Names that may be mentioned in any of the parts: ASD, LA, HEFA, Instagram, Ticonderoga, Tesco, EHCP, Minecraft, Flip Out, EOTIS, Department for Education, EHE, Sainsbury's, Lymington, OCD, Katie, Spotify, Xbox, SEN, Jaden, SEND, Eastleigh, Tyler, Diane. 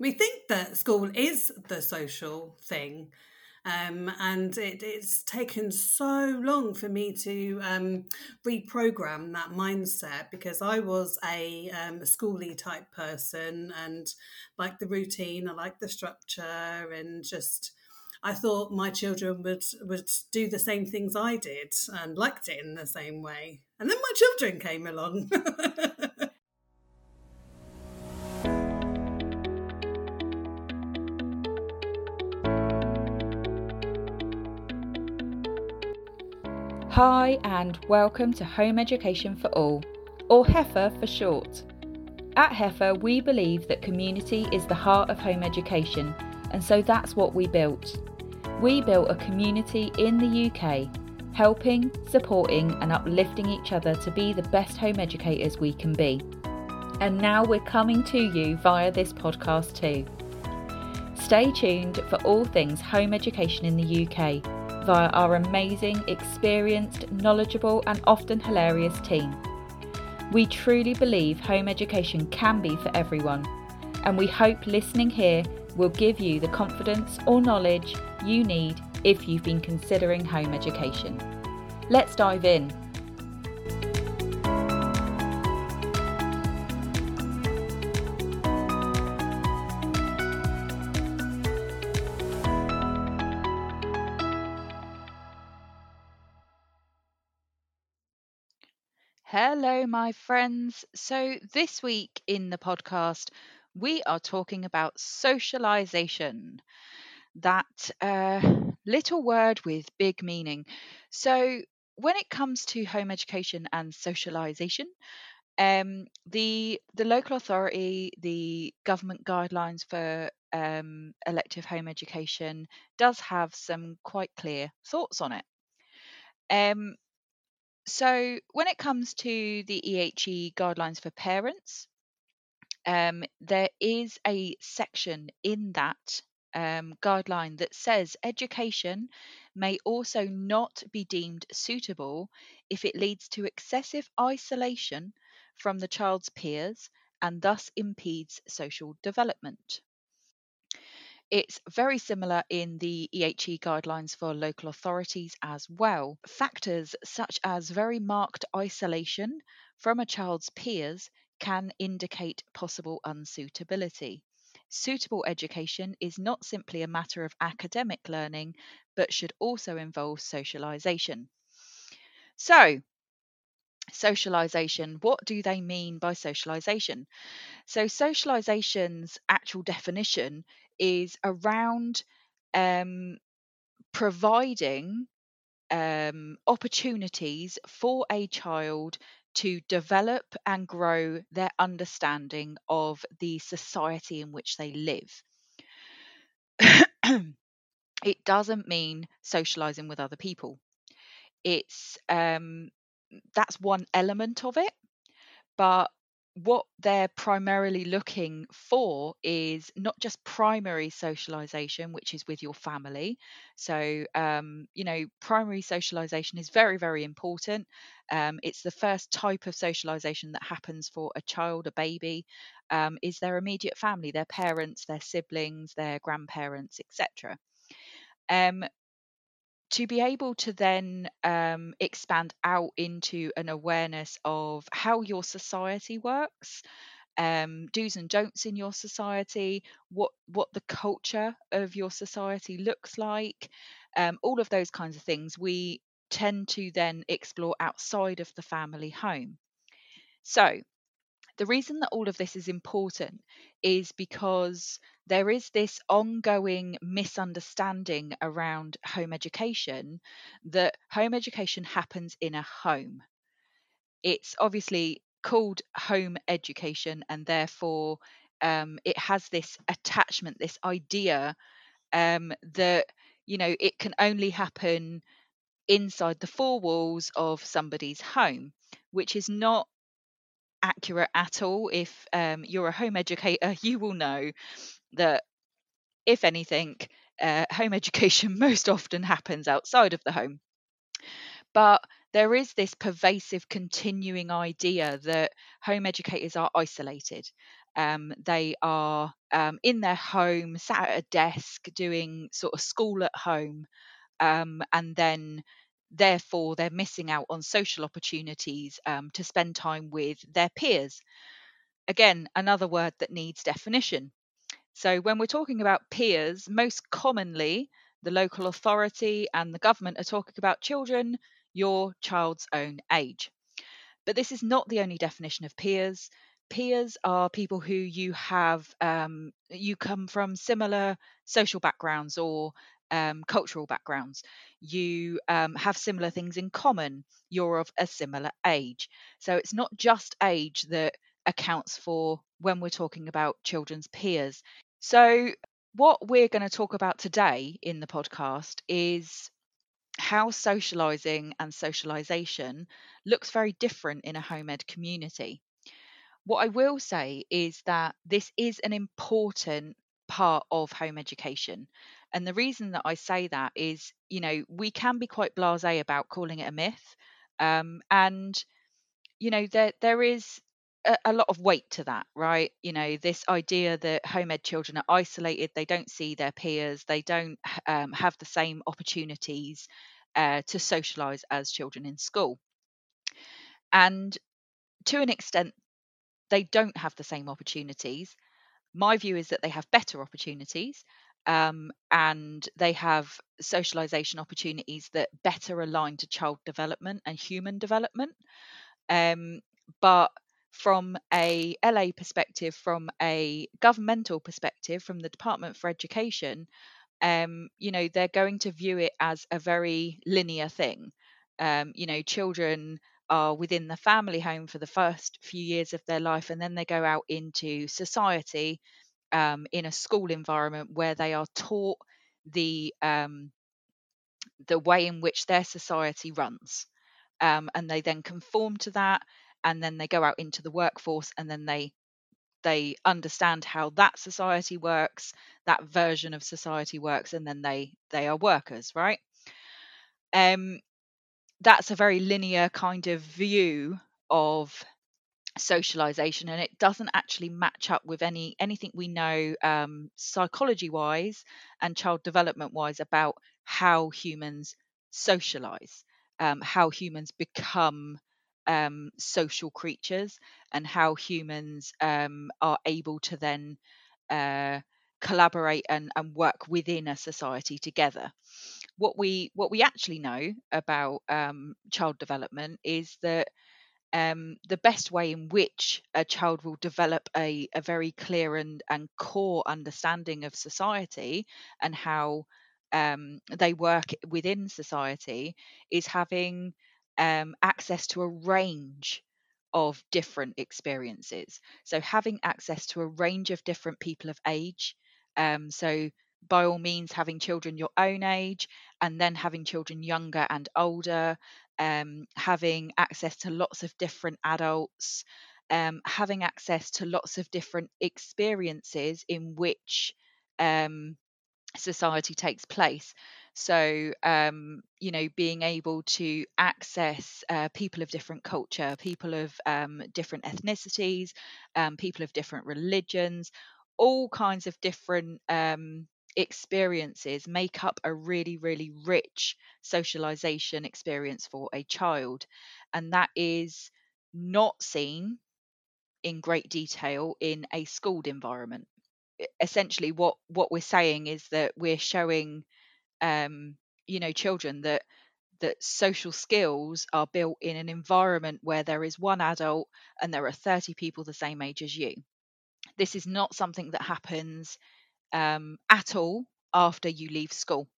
we think that school is the social thing, and it's taken so long for me to reprogram that mindset, because I was a schooly type person and liked the routine, I liked the structure, and just I thought my children would do the same things I did and liked it in the same way. And then my children came along. Hi and welcome to Home Education for All, or HEFA for short. At HEFA, we believe that community is the heart of home education, and so that's what we built. We built a community in the UK, helping, supporting and uplifting each other to be the best home educators we can be. And now we're coming to you via this podcast too. Stay tuned for all things home education in the UK via our amazing, experienced, knowledgeable and often hilarious team. We truly believe home education can be for everyone, and we hope listening here will give you the confidence or knowledge you need if you've been considering home education. Let's dive in. Hello, my friends. So this week in the podcast, we are talking about socialisation, that little word with big meaning. So when it comes to home education and socialisation, the local authority, the government guidelines for elective home education does have some quite clear thoughts on it. So when it comes to the EHE guidelines for parents, there is a section in that guideline that says education may also not be deemed suitable if it leads to excessive isolation from the child's peers and thus impedes social development. It's very similar in the EHE guidelines for local authorities as well. Factors such as very marked isolation from a child's peers can indicate possible unsuitability. Suitable education is not simply a matter of academic learning, but should also involve socialisation. So, socialisation, what do they mean by socialisation? So, socialisation's actual definition is around providing opportunities for a child to develop and grow their understanding of the society in which they live. It doesn't mean socializing with other people. It's that's one element of it, but what they're primarily looking for is not just primary socialization, which is with your family. So, primary socialization is very, very important. It's the first type of socialization that happens for a child, a baby, is their immediate family, their parents, their siblings, their grandparents, etc. To be able to then expand out into an awareness of how your society works, do's and don'ts in your society, what the culture of your society looks like, all of those kinds of things we tend to then explore outside of the family home. So the reason that all of this is important is because there is this ongoing misunderstanding around home education that home education happens in a home. It's obviously called home education, and therefore it has this attachment, this idea that, it can only happen inside the four walls of somebody's home, which is not accurate at all. If you're a home educator, you will know that, if anything, home education most often happens outside of the home. But there is this pervasive continuing idea that home educators are isolated, They are in their home, sat at a desk, doing sort of school at home, and then therefore they're missing out on social opportunities to spend time with their peers. Again, another word that needs definition. So when we're talking about peers, most commonly the local authority and the government are talking about children your child's own age. But this is not the only definition of peers. Peers are people who you have, you come from similar social backgrounds or cultural backgrounds. You have similar things in common. You're of a similar age. So it's not just age that accounts for when we're talking about children's peers. So what we're going to talk about today in the podcast is how socialising and socialisation looks very different in a home ed community. What I will say is that this is an important part of home education. And the reason that I say that is, you know, we can be quite blasé about calling it a myth. And, you know, there is a lot of weight to that, right? You know, this idea that home ed children are isolated, they don't see their peers, they don't have the same opportunities to socialise as children in school. And to an extent, they don't have the same opportunities. My view is that they have better opportunities and they have socialisation opportunities that better align to child development and human development. But from a LA perspective, from a governmental perspective, from the Department for Education, you know, they're going to view it as a very linear thing. You know, children are within the family home for the first few years of their life, and then they go out into society in a school environment where they are taught the way in which their society runs. And they then conform to that. And then they go out into the workforce, and then they understand how that society works, that version of society works, and then they are workers, right? That's a very linear kind of view of socialization, and it doesn't actually match up with anything we know psychology-wise and child development-wise about how humans socialize, how humans become social creatures, and how humans are able to then collaborate and work within a society together. What we actually know about child development is that the best way in which a child will develop a very clear and core understanding of society and how they work within society is having access to a range of different experiences. So having access to a range of different people of age. So by all means, having children your own age, and then having children younger and older, having access to lots of different adults, having access to lots of different experiences in which society takes place. So, you know, being able to access people of different culture, people of different ethnicities, people of different religions, all kinds of different experiences make up a really, really rich socialization experience for a child. And that is not seen in great detail in a schooled environment. Essentially what we're saying is that we're showing you know, children that social skills are built in an environment where there is one adult and there are 30 people the same age as you. This is not something that happens at all after you leave school.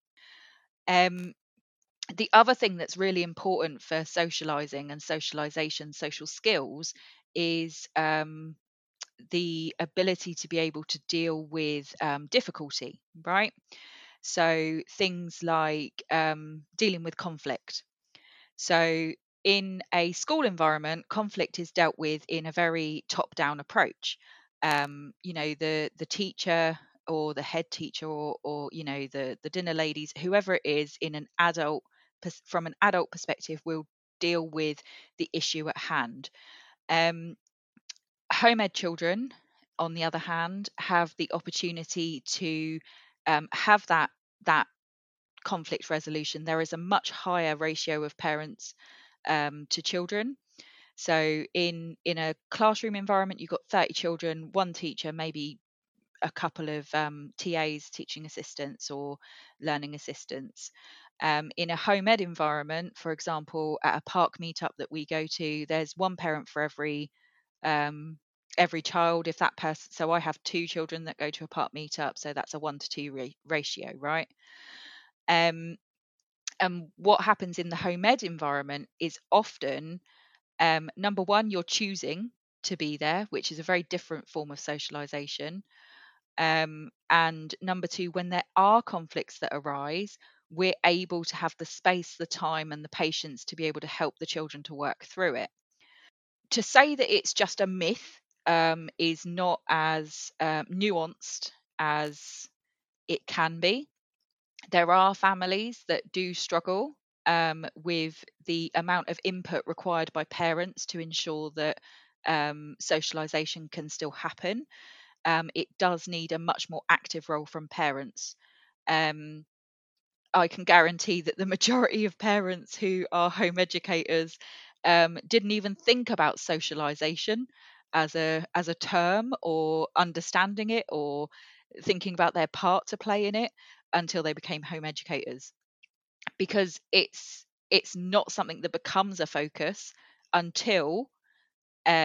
The other thing that's really important for socializing and socialization, social skills, is the ability to be able to deal with difficulty, right? So things like dealing with conflict. So in a school environment, conflict is dealt with in a very top-down approach. You know, the teacher or the head teacher or you know, the dinner ladies, whoever it is, in an adult, from an adult perspective, will deal with the issue at hand. Home ed children on the other hand, have the opportunity to have that conflict resolution. There is a much higher ratio of parents to children. So in a classroom environment, you've got 30 children, one teacher, maybe a couple of TAs, teaching assistants or learning assistants. In a home ed environment, for example, at a park meetup that we go to, there's one parent for every child. If that person, so I have two children that go to a park meetup, so that's a 1 to 2 ratio, right? And what happens in the home ed environment is often, number one, you're choosing to be there, which is a very different form of socialization. And number two, when there are conflicts that arise, we're able to have the space, the time and the patience to be able to help the children to work through it. To say that it's just a myth is not as nuanced as it can be. There are families that do struggle with the amount of input required by parents to ensure that socialisation can still happen. It does need a much more active role from parents. I can guarantee that the majority of parents who are home educators didn't even think about socialisation as a term or understanding it or thinking about their part to play in it until they became home educators, because it's not something that becomes a focus until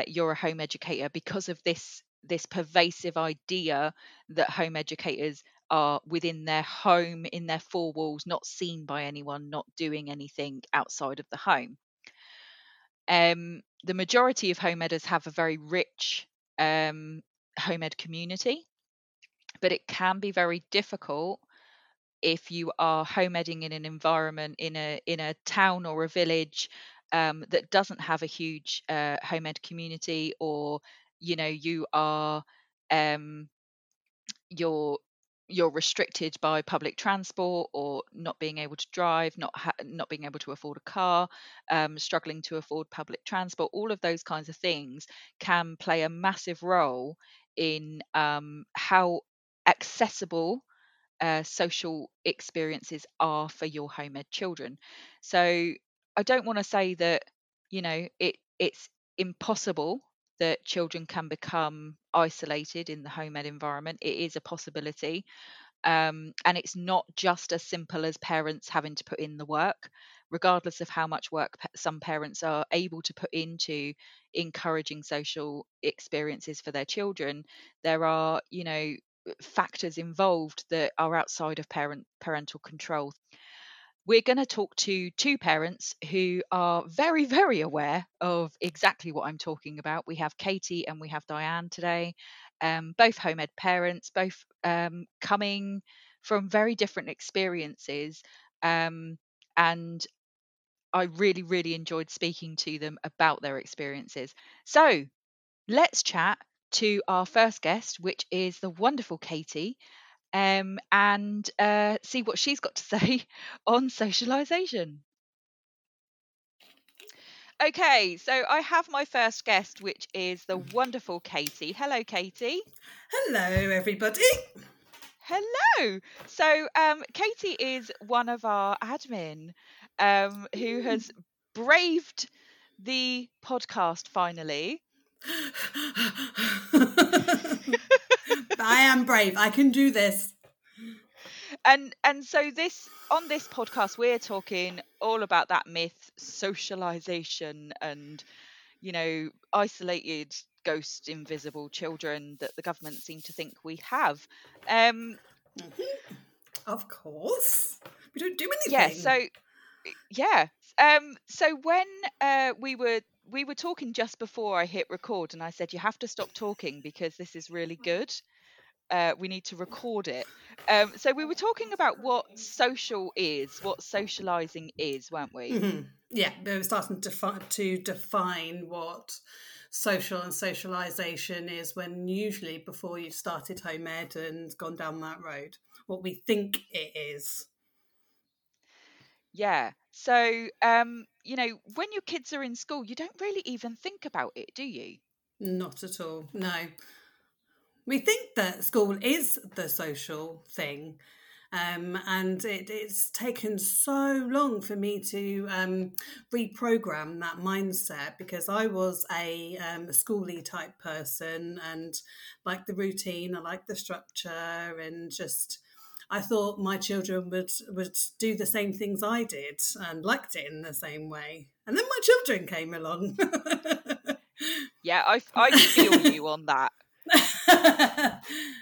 you're a home educator, because of this pervasive idea that home educators are within their home, in their four walls, not seen by anyone, not doing anything outside of the home. The majority of home editors have a very rich home ed community, but it can be very difficult if you are home edding in an environment in a town or a village that doesn't have a huge home ed community, or you are you're restricted by public transport, or not being able to drive, not being able to afford a car, struggling to afford public transport. All of those kinds of things can play a massive role in how accessible social experiences are for your home ed children. So I don't want to say that it's impossible that children can become isolated in the home ed environment. It is a possibility. And it's not just as simple as parents having to put in the work, regardless of how much work some parents are able to put into encouraging social experiences for their children. There are, factors involved that are outside of parental control. We're going to talk to two parents who are very, very aware of exactly what I'm talking about. We have Katie and we have Diane today, both home ed parents, both coming from very different experiences. And I really, really enjoyed speaking to them about their experiences. So let's chat to our first guest, which is the wonderful Katie. And see what she's got to say on socialisation. Okay, so I have my first guest, which is the wonderful Katie. Hello, Katie. Hello, everybody. Hello. So Katie is one of our admin who has braved the podcast finally. I am brave. I can do this. And so on this podcast, we're talking all about that myth, socialization, and, isolated, ghost, invisible children that the government seem to think we have. Of course. We don't do anything. Yeah. So when we were talking just before I hit record, and I said, you have to stop talking because this is really good. We need to record it. So we were talking about what socialising is, weren't we? Mm-hmm. Yeah, we were starting to define what social and socialisation is, when usually before you've started home ed and gone down that road, what we think it is. Yeah. So, when your kids are in school, you don't really even think about it, do you? Not at all, no. we think that school is the social thing, and it's taken so long for me to reprogram that mindset, because I was a schooly type person and liked the routine, I liked the structure, and just I thought my children would do the same things I did and liked it in the same way. And then my children came along. Yeah, I feel you on that.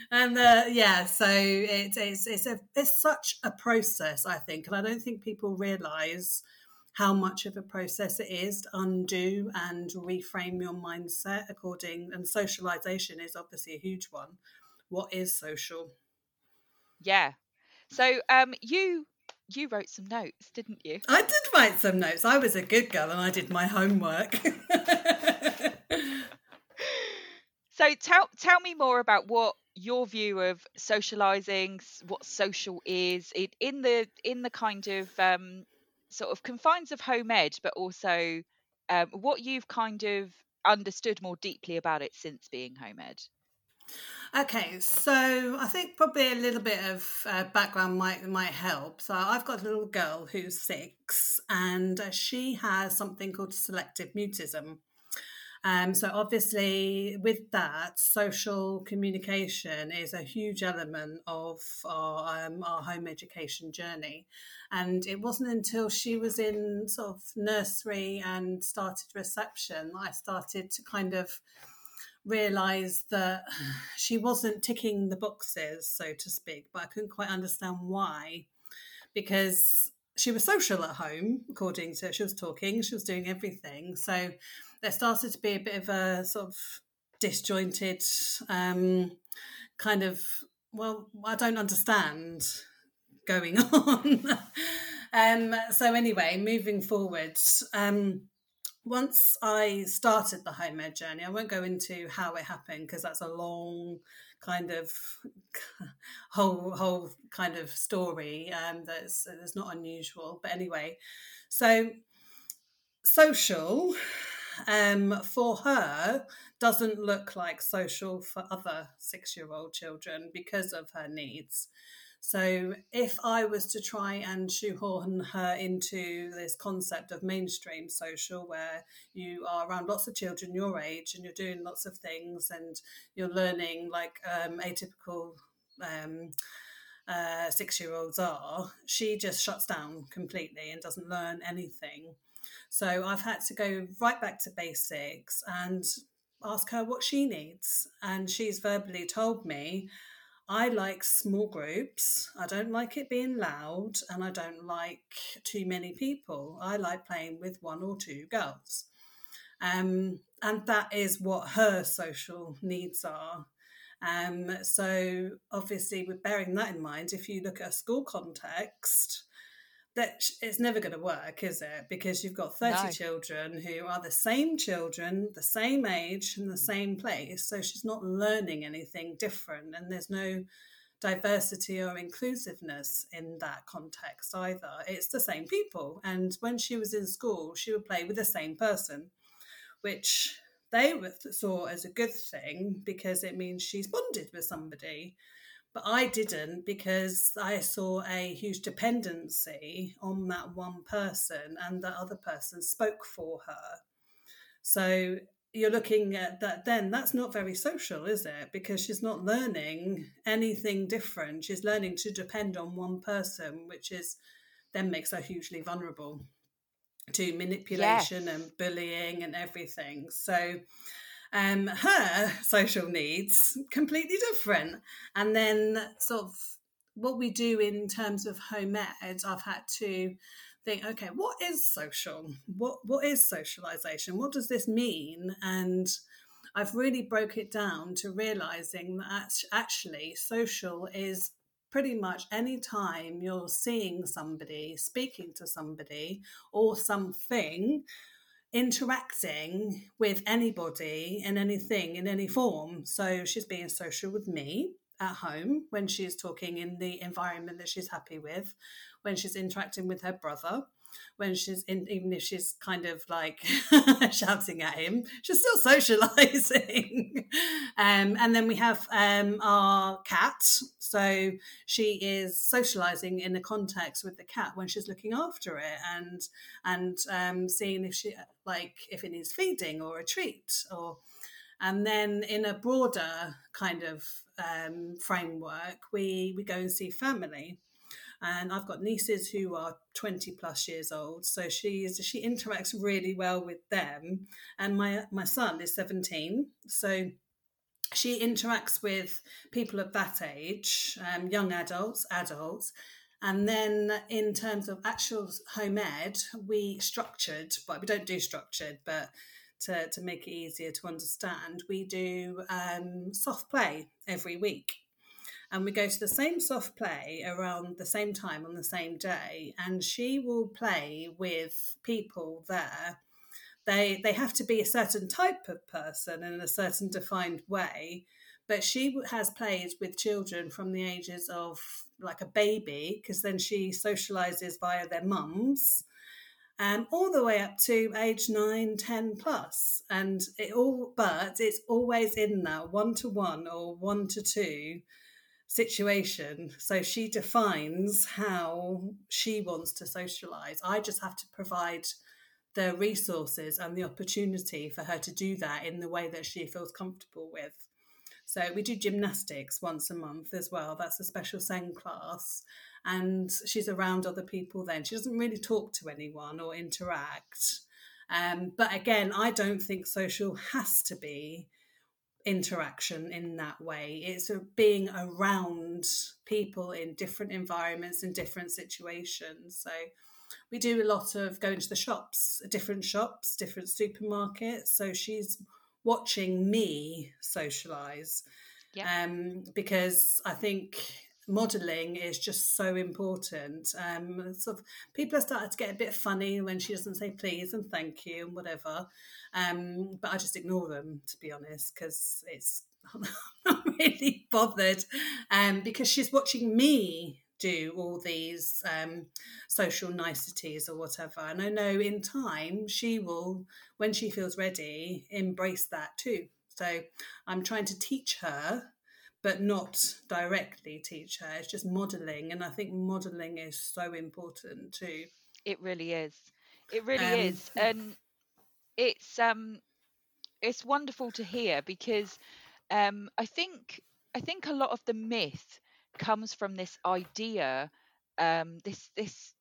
And so it's such a process, I think, and I don't think people realise how much of a process it is to undo and reframe your mindset according. And socialisation is obviously a huge one. What is social? Yeah. So you wrote some notes, didn't you? I did write some notes. I was a good girl and I did my homework. So tell me more about what your view of socialising, what social is, in the kind of sort of confines of home ed, but also what you've kind of understood more deeply about it since being home ed. Okay, so I think probably a little bit of background might help. So I've got a little girl who's 6, and she has something called selective mutism. So obviously with that, social communication is a huge element of our home education journey. And it wasn't until she was in sort of nursery and started reception that I started to kind of realise that she wasn't ticking the boxes, so to speak, but I couldn't quite understand why, because she was social at home, according to her. She was talking, she was doing everything. So there started to be a bit of a sort of disjointed kind of, well, I don't understand going on. So anyway, moving forward, once I started the home ed journey, I won't go into how it happened because that's a long kind of whole kind of story that's not unusual. But anyway, so social for her doesn't look like social for other 6-year-old children because of her needs. So if I was to try and shoehorn her into this concept of mainstream social, where you are around lots of children your age and you're doing lots of things and you're learning like atypical 6-year-olds are, she just shuts down completely and doesn't learn anything. So I've had to go right back to basics and ask her what she needs. And she's verbally told me, I like small groups, I don't like it being loud, and I don't like too many people. I like playing with 1 or 2 girls. And that is what her social needs are. So obviously, with bearing that in mind, if you look at a school context, that it's never going to work, is it? Because you've got 30 children who are the same children, the same age and the same place. So she's not learning anything different, and there's no diversity or inclusiveness in that context either. It's the same people. And when she was in school, she would play with the same person, which they saw as a good thing because it means she's bonded with somebody. But I didn't, because I saw a huge dependency on that one person, and that other person spoke for her. So you're looking at that then, that's not very social, is it? Because she's not learning anything different. She's learning to depend on one person, which is then makes her hugely vulnerable to manipulation and bullying and everything. So her social needs completely different. And then sort of what we do in terms of home ed, I've had to think, okay, what is social? What is socialisation? What does this mean? And I've really broke it down to realising that actually social is pretty much any time you're seeing somebody, speaking to somebody or something, interacting with anybody and anything in any form. So she's being social with me, at home, when she is talking in the environment that she's happy with, when she's interacting with her brother, when she's in, even if she's kind of like shouting at him, she's still socializing. And then we have our cat. So she is socializing in the context with the cat when she's looking after it and seeing if she, like, if it needs feeding or a treat, or, and then in a broader kind of framework, we go and see family. And I've got nieces who are 20 plus years old, so she interacts really well with them. And my son is 17, so she interacts with people of that age, young adults. And then in terms of actual home ed, we don't do structured, but to make it easier to understand, we do soft play every week. And we go to the same soft play around the same time on the same day, and she will play with people there. They have to be a certain type of person in a certain defined way, but she has played with children from the ages of like a baby, because then she socialises via their mums, all the way up to age 9, 10 plus. And it's always in that 1-to-1 or 1-to-2 situation. So she defines how she wants to socialize. I just have to provide the resources and the opportunity for her to do that in the way that she feels comfortable with. So we do gymnastics once a month as well. That's a special SEN class, and she's around other people then. She doesn't really talk to anyone or interact, but again, I don't think social has to be interaction in that way. It's being around people in different environments and different situations. So we do a lot of going to the shops, different supermarkets, so she's watching me socialize. Yeah. Because I think modeling is just so important. Sort of people are starting to get a bit funny when she doesn't say please and thank you and whatever, but I just ignore them, to be honest, because it's I'm not really bothered, because she's watching me do all these social niceties or whatever. And I know in time she will, when she feels ready, embrace that too. So I'm trying to teach her, but not directly teach her. It's just modelling. And I think modelling is so important too. It really is. It really is. And it's wonderful to hear, because I think a lot of the myth comes from this idea, this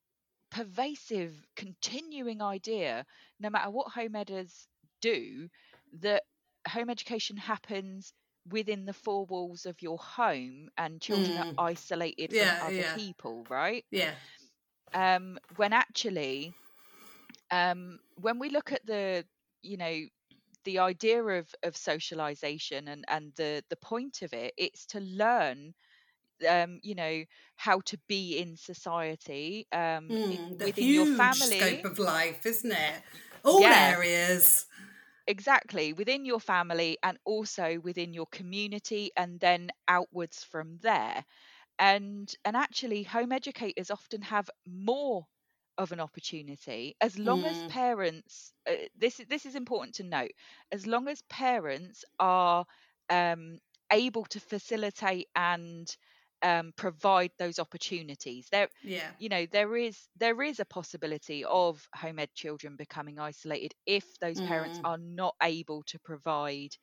pervasive, continuing idea, no matter what home edders do, that home education happens within the four walls of your home and children are isolated from other people, right? Yeah. When actually, when we look at the, you know, the idea of socialization and the point of it, it's to learn, you know, how to be in society, within your family. Scope of life, isn't it? All areas. Exactly, within your family and also within your community, and then outwards from there. And actually, home educators often have more of an opportunity, as long as parents, this is important to note, as long as parents are able to facilitate and provide those opportunities. You know, there is a possibility of home ed children becoming isolated if those parents are not able to provide,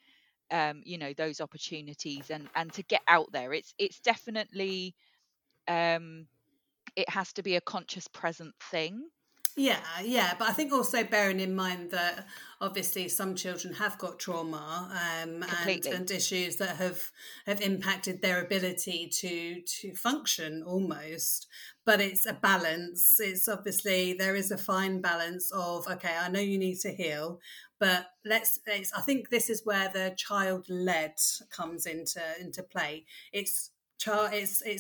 you know, those opportunities and to get out there. It's definitely, it has to be a conscious present thing. Yeah, but I think also bearing in mind that obviously some children have got trauma and issues that have impacted their ability to function almost. But it's a balance. It's obviously, there is a fine balance of, okay, I know you need to heal, but I think this is where the child-led comes into play. It's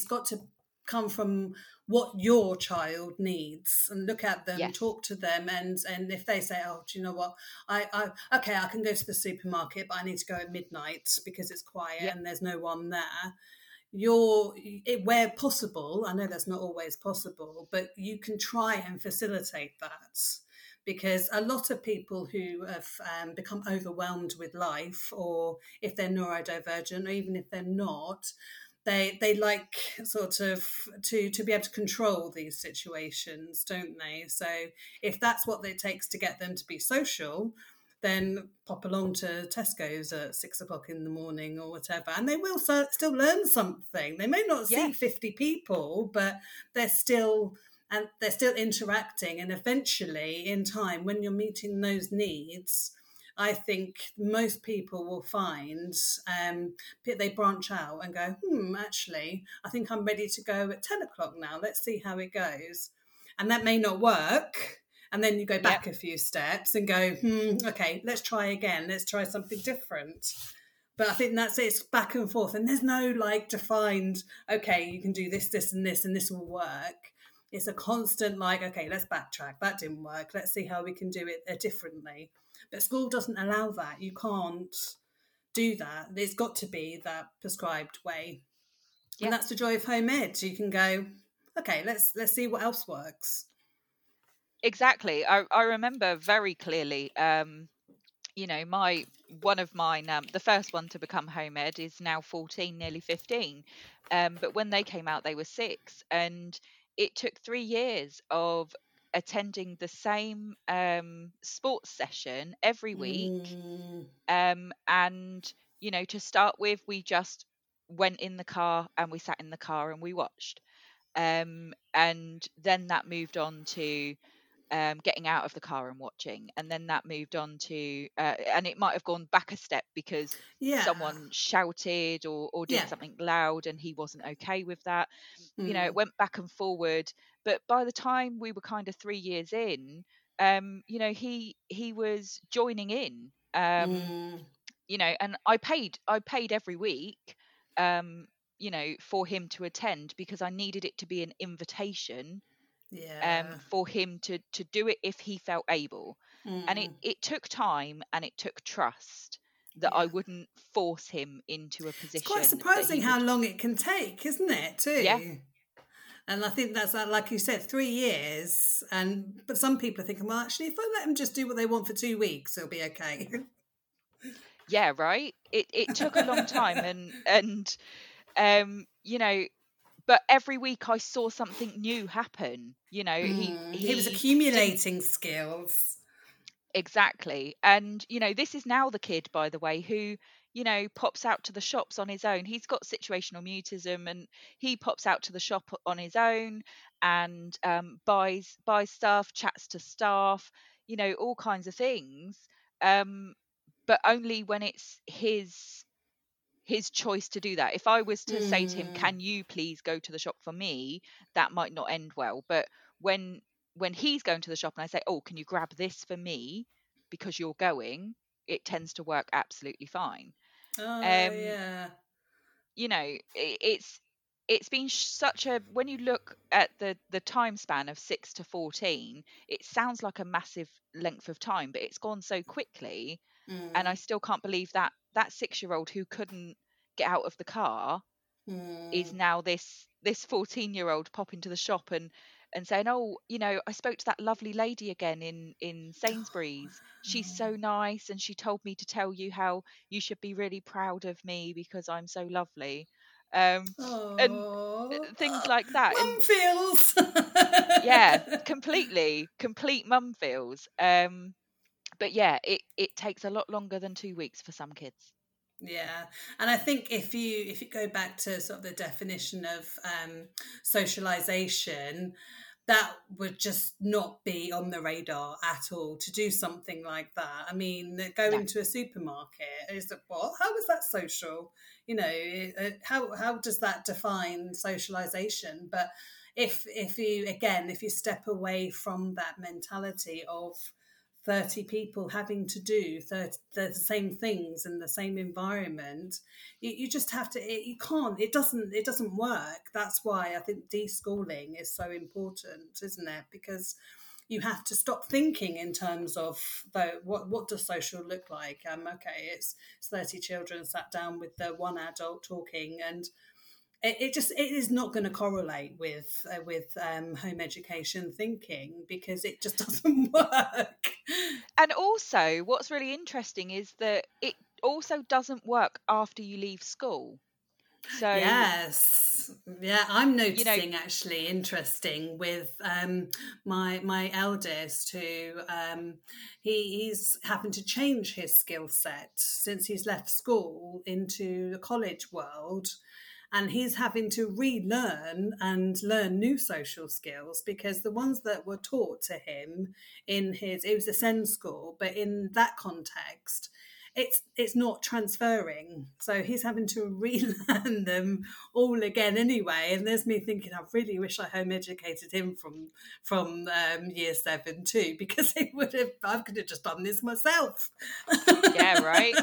got to come from what your child needs, and look at them, talk to them, and if they say, oh, do you know what, I can go to the supermarket, but I need to go at midnight because it's quiet and there's no one there, where possible, I know that's not always possible, but you can try and facilitate that. Because a lot of people who have become overwhelmed with life, or if they're neurodivergent, or even if they're not, they like sort of to be able to control these situations, don't they? So if that's what it takes to get them to be social, then pop along to Tesco's at 6 o'clock in the morning or whatever, and they will still learn something. They may not see 50 people, but they're still interacting. And eventually, in time, when you're meeting those needs, I think most people will find they branch out and go, actually, I think I'm ready to go at 10 o'clock now. Let's see how it goes. And that may not work. And then you go back a few steps and go, okay, let's try again. Let's try something different. But I think that's it. It's back and forth. And there's no defined, okay, you can do this, this, and this, and this will work. It's a constant okay, let's backtrack. That didn't work. Let's see how we can do it differently. But school doesn't allow that. You can't do that. There's got to be that prescribed way. Yeah. And that's the joy of home ed. You can go, okay, let's see what else works. Exactly. I remember very clearly, the first one to become home ed is now 14, nearly 15. But when they came out, they were 6. And it took 3 years of attending the same sports session every week. And, to start with, we just went in the car and we sat in the car and we watched. And then that moved on to getting out of the car and watching. And then that moved on to, and it might have gone back a step because someone shouted or did something loud and he wasn't okay with that. It went back and forward. But by the time we were kind of 3 years in, he was joining in, and I paid every week, for him to attend because I needed it to be an invitation. For him to do it if he felt able. And it took time and it took trust that I wouldn't force him into a position. It's quite surprising how long it can take, isn't it, too? Yeah. And I think that's, like you said, 3 years. But some people are thinking, well, actually, if I let them just do what they want for 2 weeks, it'll be okay. Yeah, right? It took a long time but every week I saw something new happen, he was accumulating skills. Exactly. And, this is now the kid, by the way, who, pops out to the shops on his own. He's got situational mutism and he pops out to the shop on his own and buys stuff, chats to staff, all kinds of things. But only when it's his choice to do that. If I was to say to him, can you please go to the shop for me, that might not end well. But when he's going to the shop and I say, oh, can you grab this for me because you're going, it tends to work absolutely fine. It's been such a, when you look at the time span of 6 to 14, it sounds like a massive length of time, but it's gone so quickly. And I still can't believe that 6-year-old who couldn't get out of the car is now this 14-year-old popping to the shop and saying, oh, I spoke to that lovely lady again in Sainsbury's. She's so nice and she told me to tell you how you should be really proud of me because I'm so lovely. And things like that. Mum feels. Yeah, complete mum feels. But yeah, it takes a lot longer than 2 weeks for some kids. Yeah. And I think if you go back to sort of the definition of socialization, that would just not be on the radar at all to do something like that. I mean, going to a supermarket is like, what? How is that social? How does that define socialization? But if you step away from that mentality of 30 people having to do the same things in the same environment, you just have to, it doesn't work. That's why I think de-schooling is so important, isn't it? Because you have to stop thinking in terms of what does social look like? Okay, it's 30 children sat down with the one adult talking, and It is not going to correlate with home education thinking, because it just doesn't work. And also, what's really interesting is that it also doesn't work after you leave school. So yes, yeah, I'm noticing, actually, interesting with my eldest, who he's happened to change his skill set since he's left school into the college world. And he's having to relearn and learn new social skills, because the ones that were taught to him it was a SEND school, but in that context, it's not transferring. So he's having to relearn them all again anyway. And there's me thinking, I really wish I home educated him from year 7 too, because I could have just done this myself. Yeah, right.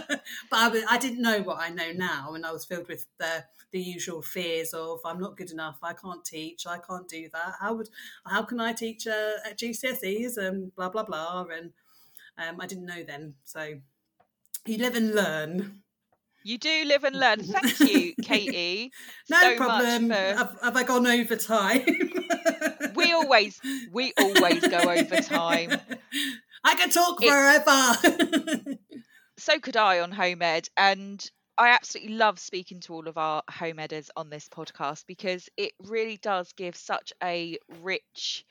But I didn't know what I know now, and I was filled with the usual fears of, I'm not good enough, I can't teach, I can't do that. How can I teach at GCSEs and blah blah blah? And I didn't know then, so. You live and learn. You do live and learn. Thank you, Katie. No so problem. Have I gone over time? We always go over time. I could talk forever. So could I on Home Ed. And I absolutely love speaking to all of our Home Edders on this podcast, because it really does give such a rich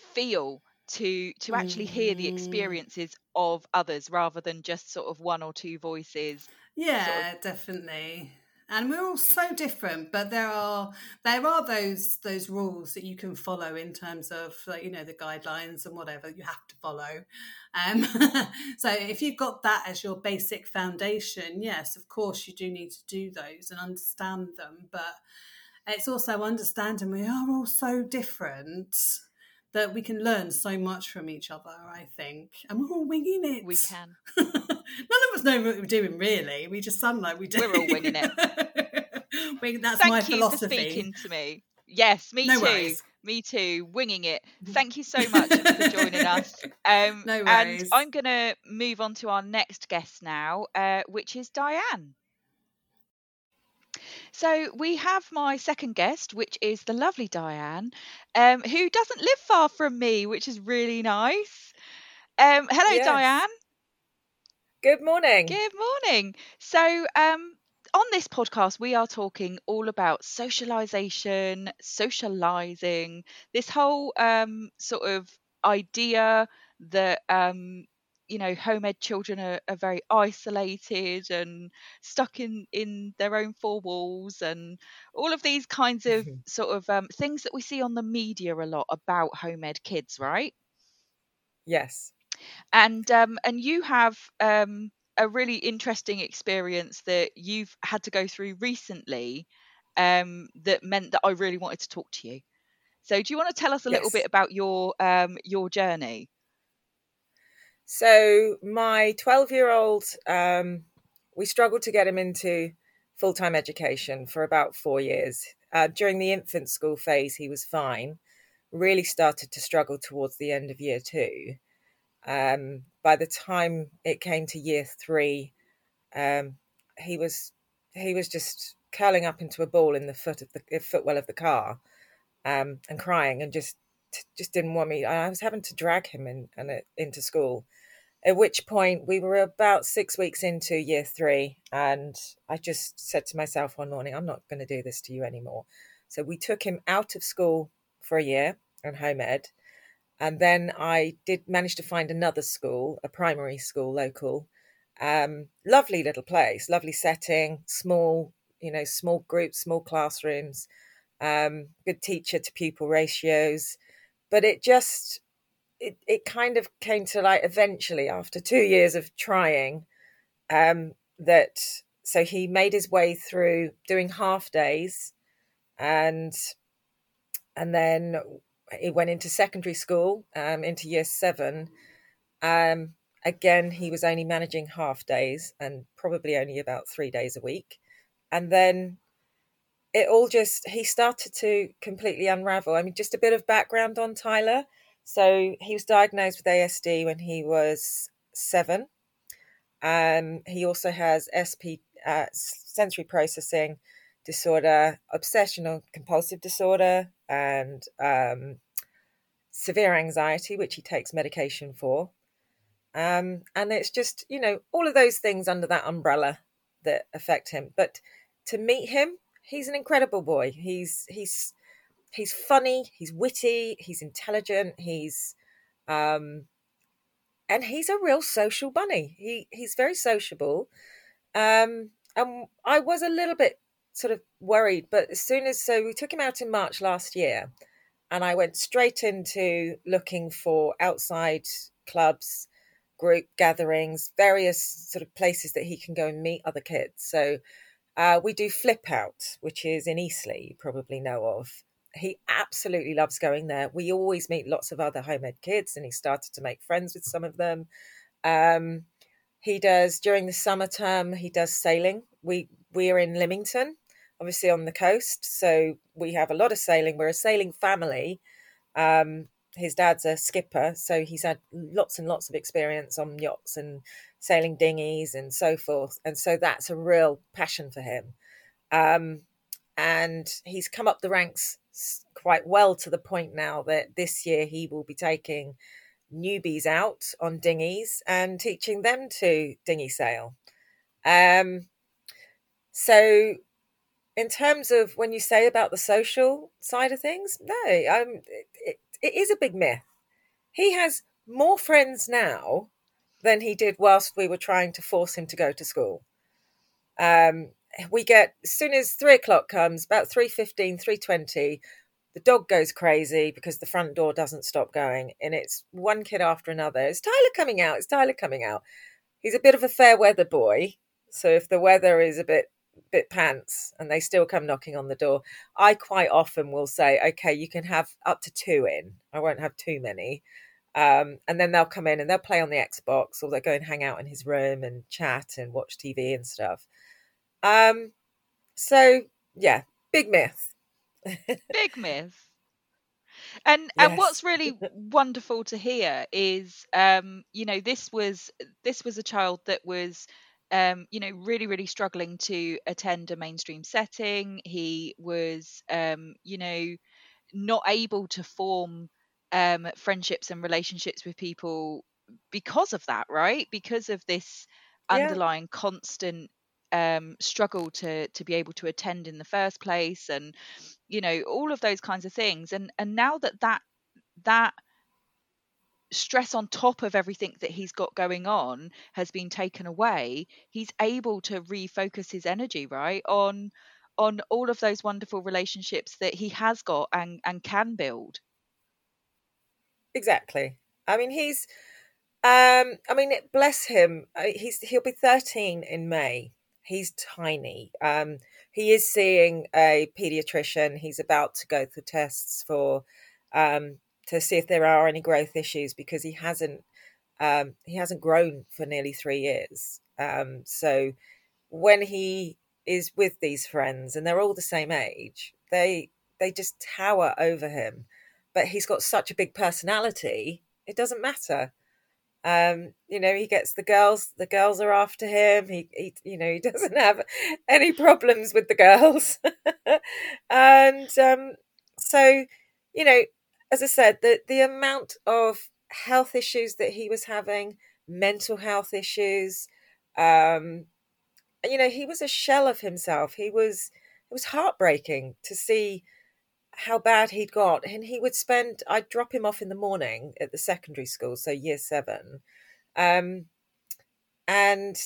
feel to actually hear the experiences of others rather than just sort of one or two voices. Yeah, definitely. And we're all so different, but there are those rules that you can follow in terms of, the guidelines and whatever you have to follow. So if you've got that as your basic foundation, yes, of course you do need to do those and understand them. But it's also understanding we are all so different that we can learn so much from each other, I think. And we're all winging it. We can. None of us know what we're doing, really. We just sound like we do. We're all winging it. That's my philosophy. Thank you for speaking to me. Yes, me too. Worries. Me too. Winging it. Thank you so much for joining us. No worries. And I'm going to move on to our next guest now, which is Diane. So we have my second guest, which is the lovely Diane, who doesn't live far from me, which is really nice. Hello, yes. Diane. Good morning. Good morning. So on this podcast, we are talking all about socialisation, socialising, this whole sort of idea that home ed children are very isolated and stuck in their own four walls, and all of these kinds of sort of things that we see on the media a lot about home ed kids, right? Yes. And you have a really interesting experience that you've had to go through recently that meant that I really wanted to talk to you. So do you want to tell us a little bit about your journey? So my 12-year-old, we struggled to get him into full-time education for about 4 years. During the infant school phase, he was fine, really started to struggle towards the end of year 2. By the time it came to year 3, he was just curling up into a ball in the footwell of the car, and crying, and just didn't want me. I was having to drag him into school, at which point we were about 6 weeks into year 3, and I just said to myself one morning, I'm not going to do this to you anymore. So we took him out of school for a year and home ed, and then I did manage to find another school, a primary school local, lovely little place, lovely setting, small, small groups, small classrooms, good teacher to pupil ratios. But it just, it kind of came to light eventually after 2 years of trying, so he made his way through doing half days, and then he went into secondary school, into year 7. Again, he was only managing half days and probably only about 3 days a week. And then he started to completely unravel. I mean, just a bit of background on Tyler. So he was diagnosed with ASD when he was 7. He also has sensory processing disorder, obsessional compulsive disorder, and severe anxiety, which he takes medication for. And it's just, you know, all of those things under that umbrella that affect him. But to meet him, he's an incredible boy. He's funny, he's witty, he's intelligent, and he's a real social bunny. He's very sociable. And I was a little bit sort of worried, but so we took him out in March last year, and I went straight into looking for outside clubs, group gatherings, various sort of places that he can go and meet other kids. So we do Flip Out, which is in Eastleigh, you probably know of. He absolutely loves going there. We always meet lots of other home ed kids, and he started to make friends with some of them. He does, during the summer term, he does sailing. We are in Lymington, obviously on the coast, so we have a lot of sailing. We're a sailing family. His dad's a skipper, so he's had lots and lots of experience on yachts and sailing dinghies and so forth. And so that's a real passion for him. And he's come up the ranks quite well to the point now that this year he will be taking newbies out on dinghies and teaching them to dinghy sail. So in terms of when you say about the social side of things, it is a big myth. He has more friends now than he did whilst we were trying to force him to go to school. We get, as soon as 3 o'clock comes, about 3:15, 3:20, the dog goes crazy because the front door doesn't stop going. And it's one kid after another. It's Tyler coming out. It's Tyler coming out. He's a bit of a fair weather boy. So if the weather is a bit pants and they still come knocking on the door, I quite often will say, okay, you can have up to two in. I won't have too many. And then they'll come in and they'll play on the Xbox, or they'll go and hang out in his room and chat and watch TV and stuff. So yeah, big myth. Big myth. And yes. What's really wonderful to hear is, you know, this was a child that was, you know, really, really struggling to attend a mainstream setting. He was, you know, not able to form friendships and relationships with people because of that, right? Because of this underlying constant struggle to be able to attend in the first place, and, you know, all of those kinds of things. And now that stress on top of everything that he's got going on has been taken away, he's able to refocus his energy, right, on all of those wonderful relationships that he has got and can build. Exactly. I mean, he's bless him, he'll be 13 in May. He's tiny. He is seeing a pediatrician. He's about to go through tests for to see if there are any growth issues, because he hasn't grown for nearly 3 years. So when he is with these friends, and they're all the same age, they just tower over him. But he's got such a big personality, it doesn't matter. You know, he gets the girls are after him. He you know, he doesn't have any problems with the girls. And so, you know, as I said, the amount of health issues that he was having, mental health issues, you know, he was a shell of himself. It was heartbreaking to see how bad he'd got. And he would spend, I'd drop him off in the morning at the secondary school, so year 7. And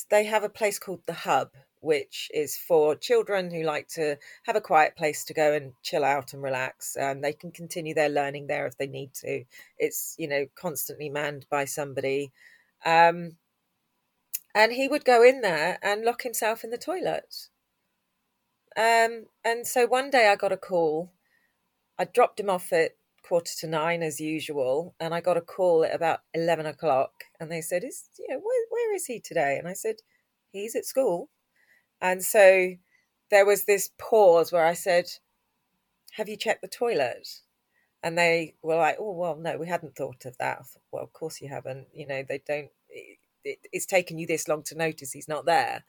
they have a place called The Hub, which is for children who like to have a quiet place to go and chill out and relax. They can continue their learning there if they need to. It's, you know, constantly manned by somebody. And he would go in there and lock himself in the toilet. And so one day I got a call. I dropped him off at 9:15 as usual, and I got a call at about 11 o'clock, and they said, where is he today? And I said, he's at school. And so there was this pause where I said, have you checked the toilet? And they were like, oh, well, no, we hadn't thought of that. I thought, well, of course you haven't. You know, it's taken you this long to notice he's not there.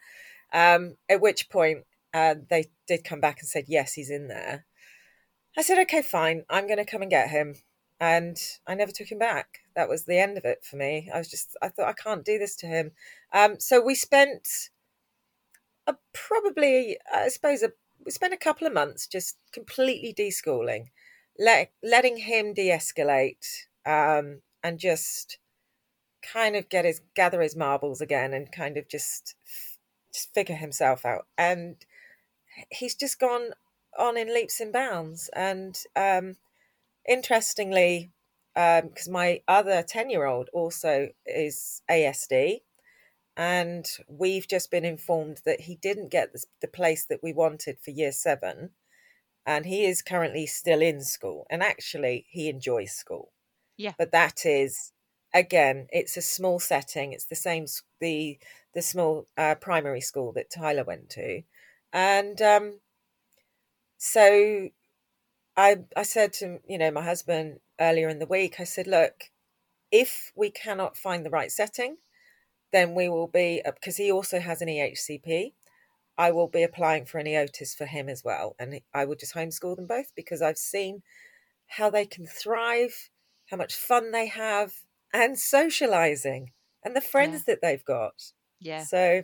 At which point they did come back and said, yes, he's in there. I said, okay, fine, I'm going to come and get him. And I never took him back. That was the end of it for me. I thought, I can't do this to him. So we spent we spent a couple of months just completely de-schooling, letting him de-escalate, and just kind of gather his marbles again and kind of just figure himself out. And he's just gone on in leaps and bounds. And interestingly, because my other 10-year-old also is ASD, and we've just been informed that he didn't get the place that we wanted for year 7, and he is currently still in school, and actually he enjoys school. Yeah. But that is, again, it's a small setting. It's the same, the small primary school that Tyler went to. And so I said to, my husband earlier in the week, I said, look, if we cannot find the right setting, then we will be, because he also has an EHCP, I will be applying for an EOTIS for him as well. And I will just homeschool them both, because I've seen how they can thrive, how much fun they have, and socializing, and the friends that they've got. Yeah. So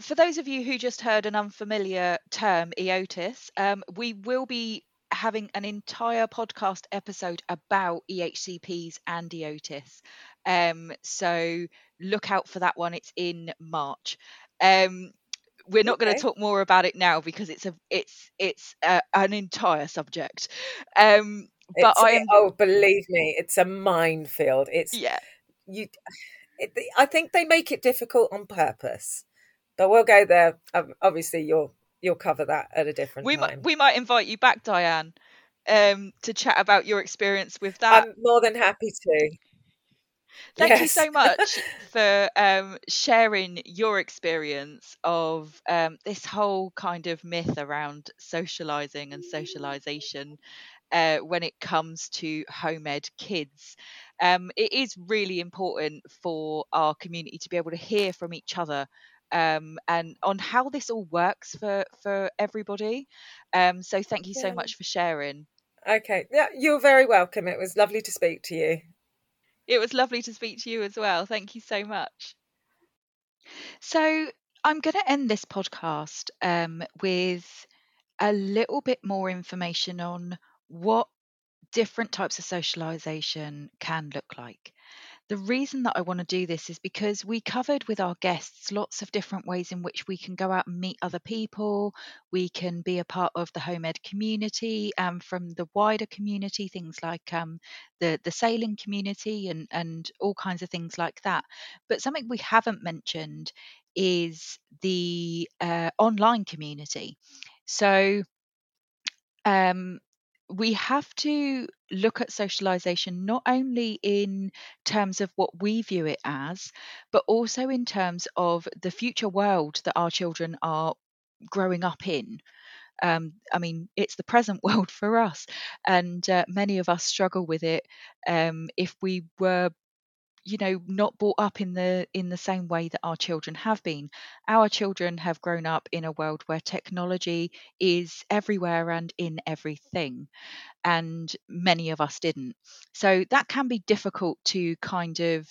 for those of you who just heard an unfamiliar term, EOTIS, we will be having an entire podcast episode about EHCPs and EOTIS. So look out for that one. It's in March. We're not going to talk more about it now, because it's an entire subject. But believe me, it's a minefield. I think they make it difficult on purpose. But we'll go there. Obviously, you'll cover that at a different time. We might invite you back, Diane, to chat about your experience with that. I'm more than happy to. Thank you so much for sharing your experience of this whole kind of myth around socialising and socialisation when it comes to home ed kids. It is really important for our community to be able to hear from each other and on how this all works for everybody. So thank you so much for sharing. Okay. Yeah, you're very welcome. It was lovely to speak to you. It was lovely to speak to you as well. Thank you so much. So I'm going to end this podcast with a little bit more information on what different types of socialisation can look like. The reason that I want to do this is because we covered with our guests lots of different ways in which we can go out and meet other people. We can be a part of the home ed community and from the wider community, things like the sailing community and all kinds of things like that. But something we haven't mentioned is the online community. So we have to look at socialization not only in terms of what we view it as, but also in terms of the future world that our children are growing up in. I mean, it's the present world for us, and many of us struggle with it if we were not brought up in the same way that our children have been. Our children have grown up in a world where technology is everywhere and in everything, and many of us didn't. So that can be difficult to kind of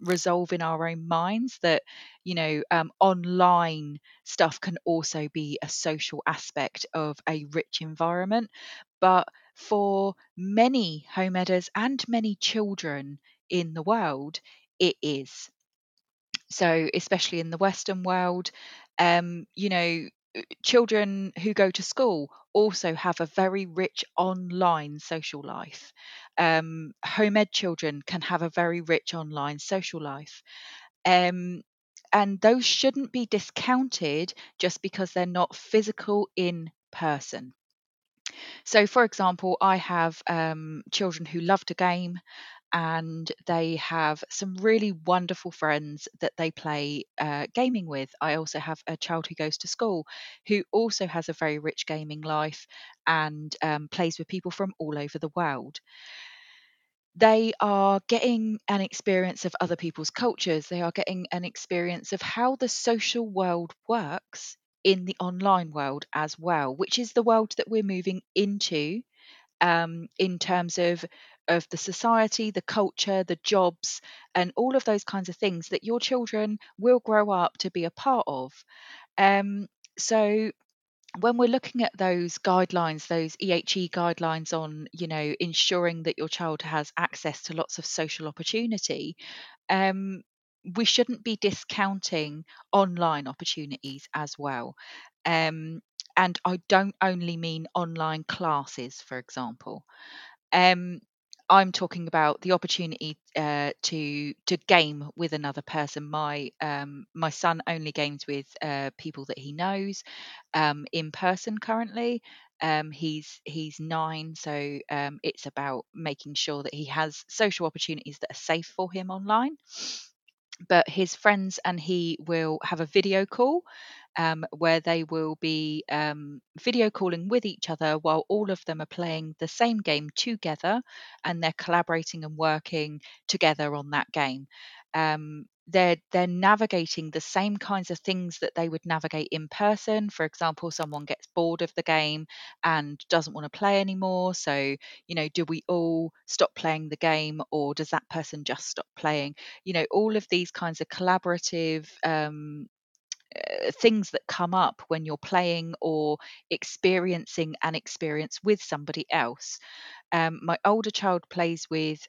resolve in our own minds, that online stuff can also be a social aspect of a rich environment. But for many home edders and many children in the world, it is. So especially in the Western world, children who go to school also have a very rich online social life. Home ed children can have a very rich online social life. And those shouldn't be discounted just because they're not physical in person. So, for example, I have children who love to game, and they have some really wonderful friends that they play gaming with. I also have a child who goes to school who also has a very rich gaming life and plays with people from all over the world. they are getting an experience of other people's cultures. They are getting an experience of how the social world works in the online world as well, which is the world that we're moving into in terms of the society, the culture, the jobs, and all of those kinds of things that your children will grow up to be a part of. So when we're looking at those guidelines, those EHE guidelines on, you know, ensuring that your child has access to lots of social opportunity, we shouldn't be discounting online opportunities as well. And I don't only mean online classes, for example. I'm talking about the opportunity to game with another person. My son only games with people that he knows in person currently. He's 9, so it's about making sure that he has social opportunities that are safe for him online. But his friends and he will have a video call where they will be video calling with each other while all of them are playing the same game together, and they're collaborating and working together on that game. They're navigating the same kinds of things that they would navigate in person. For example, someone gets bored of the game and doesn't want to play anymore. So, you know, do we all stop playing the game, or does that person just stop playing? You know, all of these kinds of collaborative things that come up when you're playing or experiencing an experience with somebody else. My older child plays with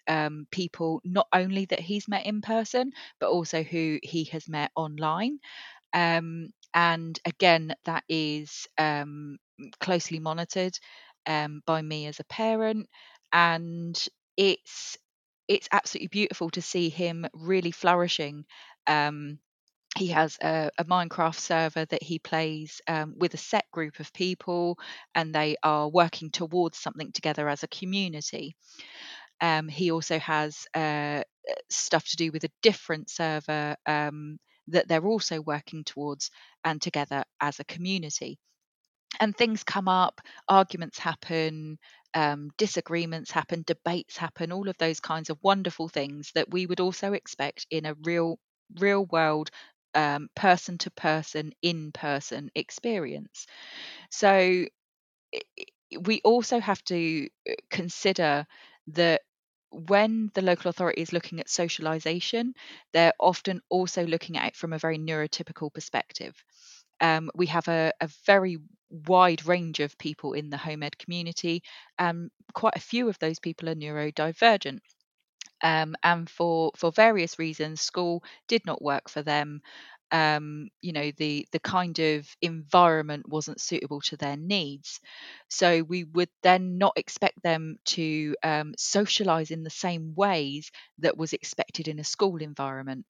people not only that he's met in person, but also who he has met online. And again, that is closely monitored by me as a parent, and it's absolutely beautiful to see him really flourishing. He has a Minecraft server that he plays with a set group of people, and they are working towards something together as a community. He also has stuff to do with a different server that they're also working towards and together as a community. And things come up, arguments happen, disagreements happen, debates happen, all of those kinds of wonderful things that we would also expect in a real world person to person, in person experience. So we also have to consider that when the local authority is looking at socialization, they're often also looking at it from a very neurotypical perspective. We have a very wide range of people in the home ed community. Quite a few of those people are neurodivergent. And for various reasons, school did not work for them. You know, the kind of environment wasn't suitable to their needs. So we would then not expect them to socialise in the same ways that was expected in a school environment.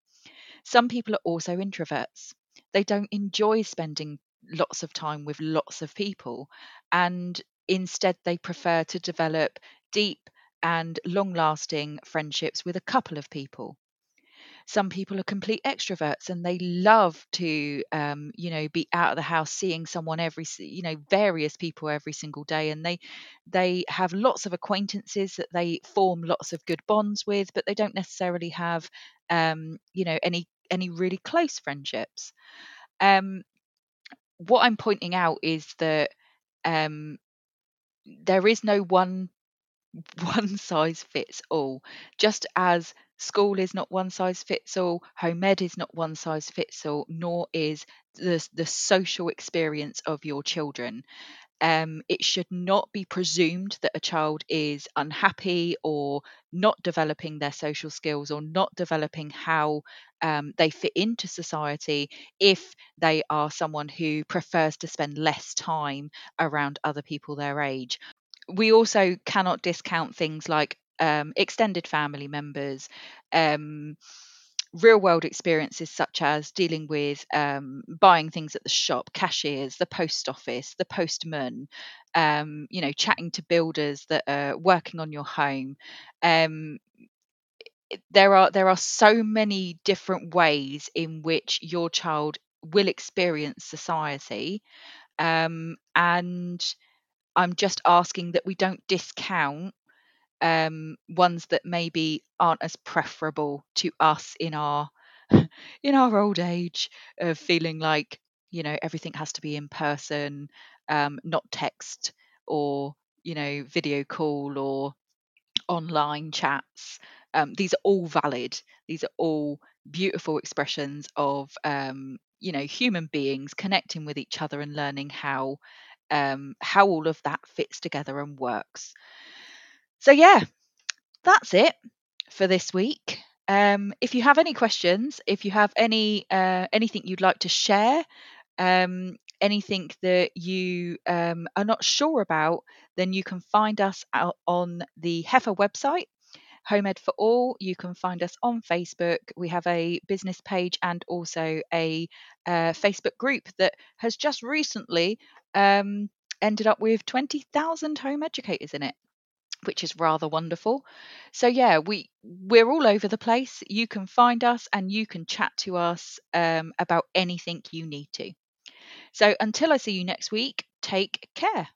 Some people are also introverts. They don't enjoy spending lots of time with lots of people, and instead they prefer to develop deep and long-lasting friendships with a couple of people. Some people are complete extroverts, and they love to, you know, be out of the house, seeing someone various people every single day, and they have lots of acquaintances that they form lots of good bonds with, but they don't necessarily have, any really close friendships. What I'm pointing out is that there is no one size fits all. Just as school is not one size fits all, home ed is not one size fits all, nor is the social experience of your children. It should not be presumed that a child is unhappy or not developing their social skills or not developing how they fit into society if they are someone who prefers to spend less time around other people their age. We also cannot discount things like extended family members, real world experiences such as dealing with buying things at the shop, cashiers, the post office, the postman, chatting to builders that are working on your home. There are so many different ways in which your child will experience society, and I'm just asking that we don't discount ones that maybe aren't as preferable to us in our old age of feeling like, you know, everything has to be in person, not text or, you know, video call or online chats. These are all valid. These are all beautiful expressions of, you know, human beings connecting with each other and learning how all of that fits together and works. So yeah, that's it for this week. If you have any questions, if you have any anything you'd like to share, anything that you are not sure about, then you can find us out on the HEFA website, Home Ed for All. You can find us on Facebook. We have a business page and also a Facebook group that has just recently ended up with 20,000 home educators in it, which is rather wonderful. So yeah, we're all over the place. You can find us and you can chat to us about anything you need to. So until I see you next week, take care.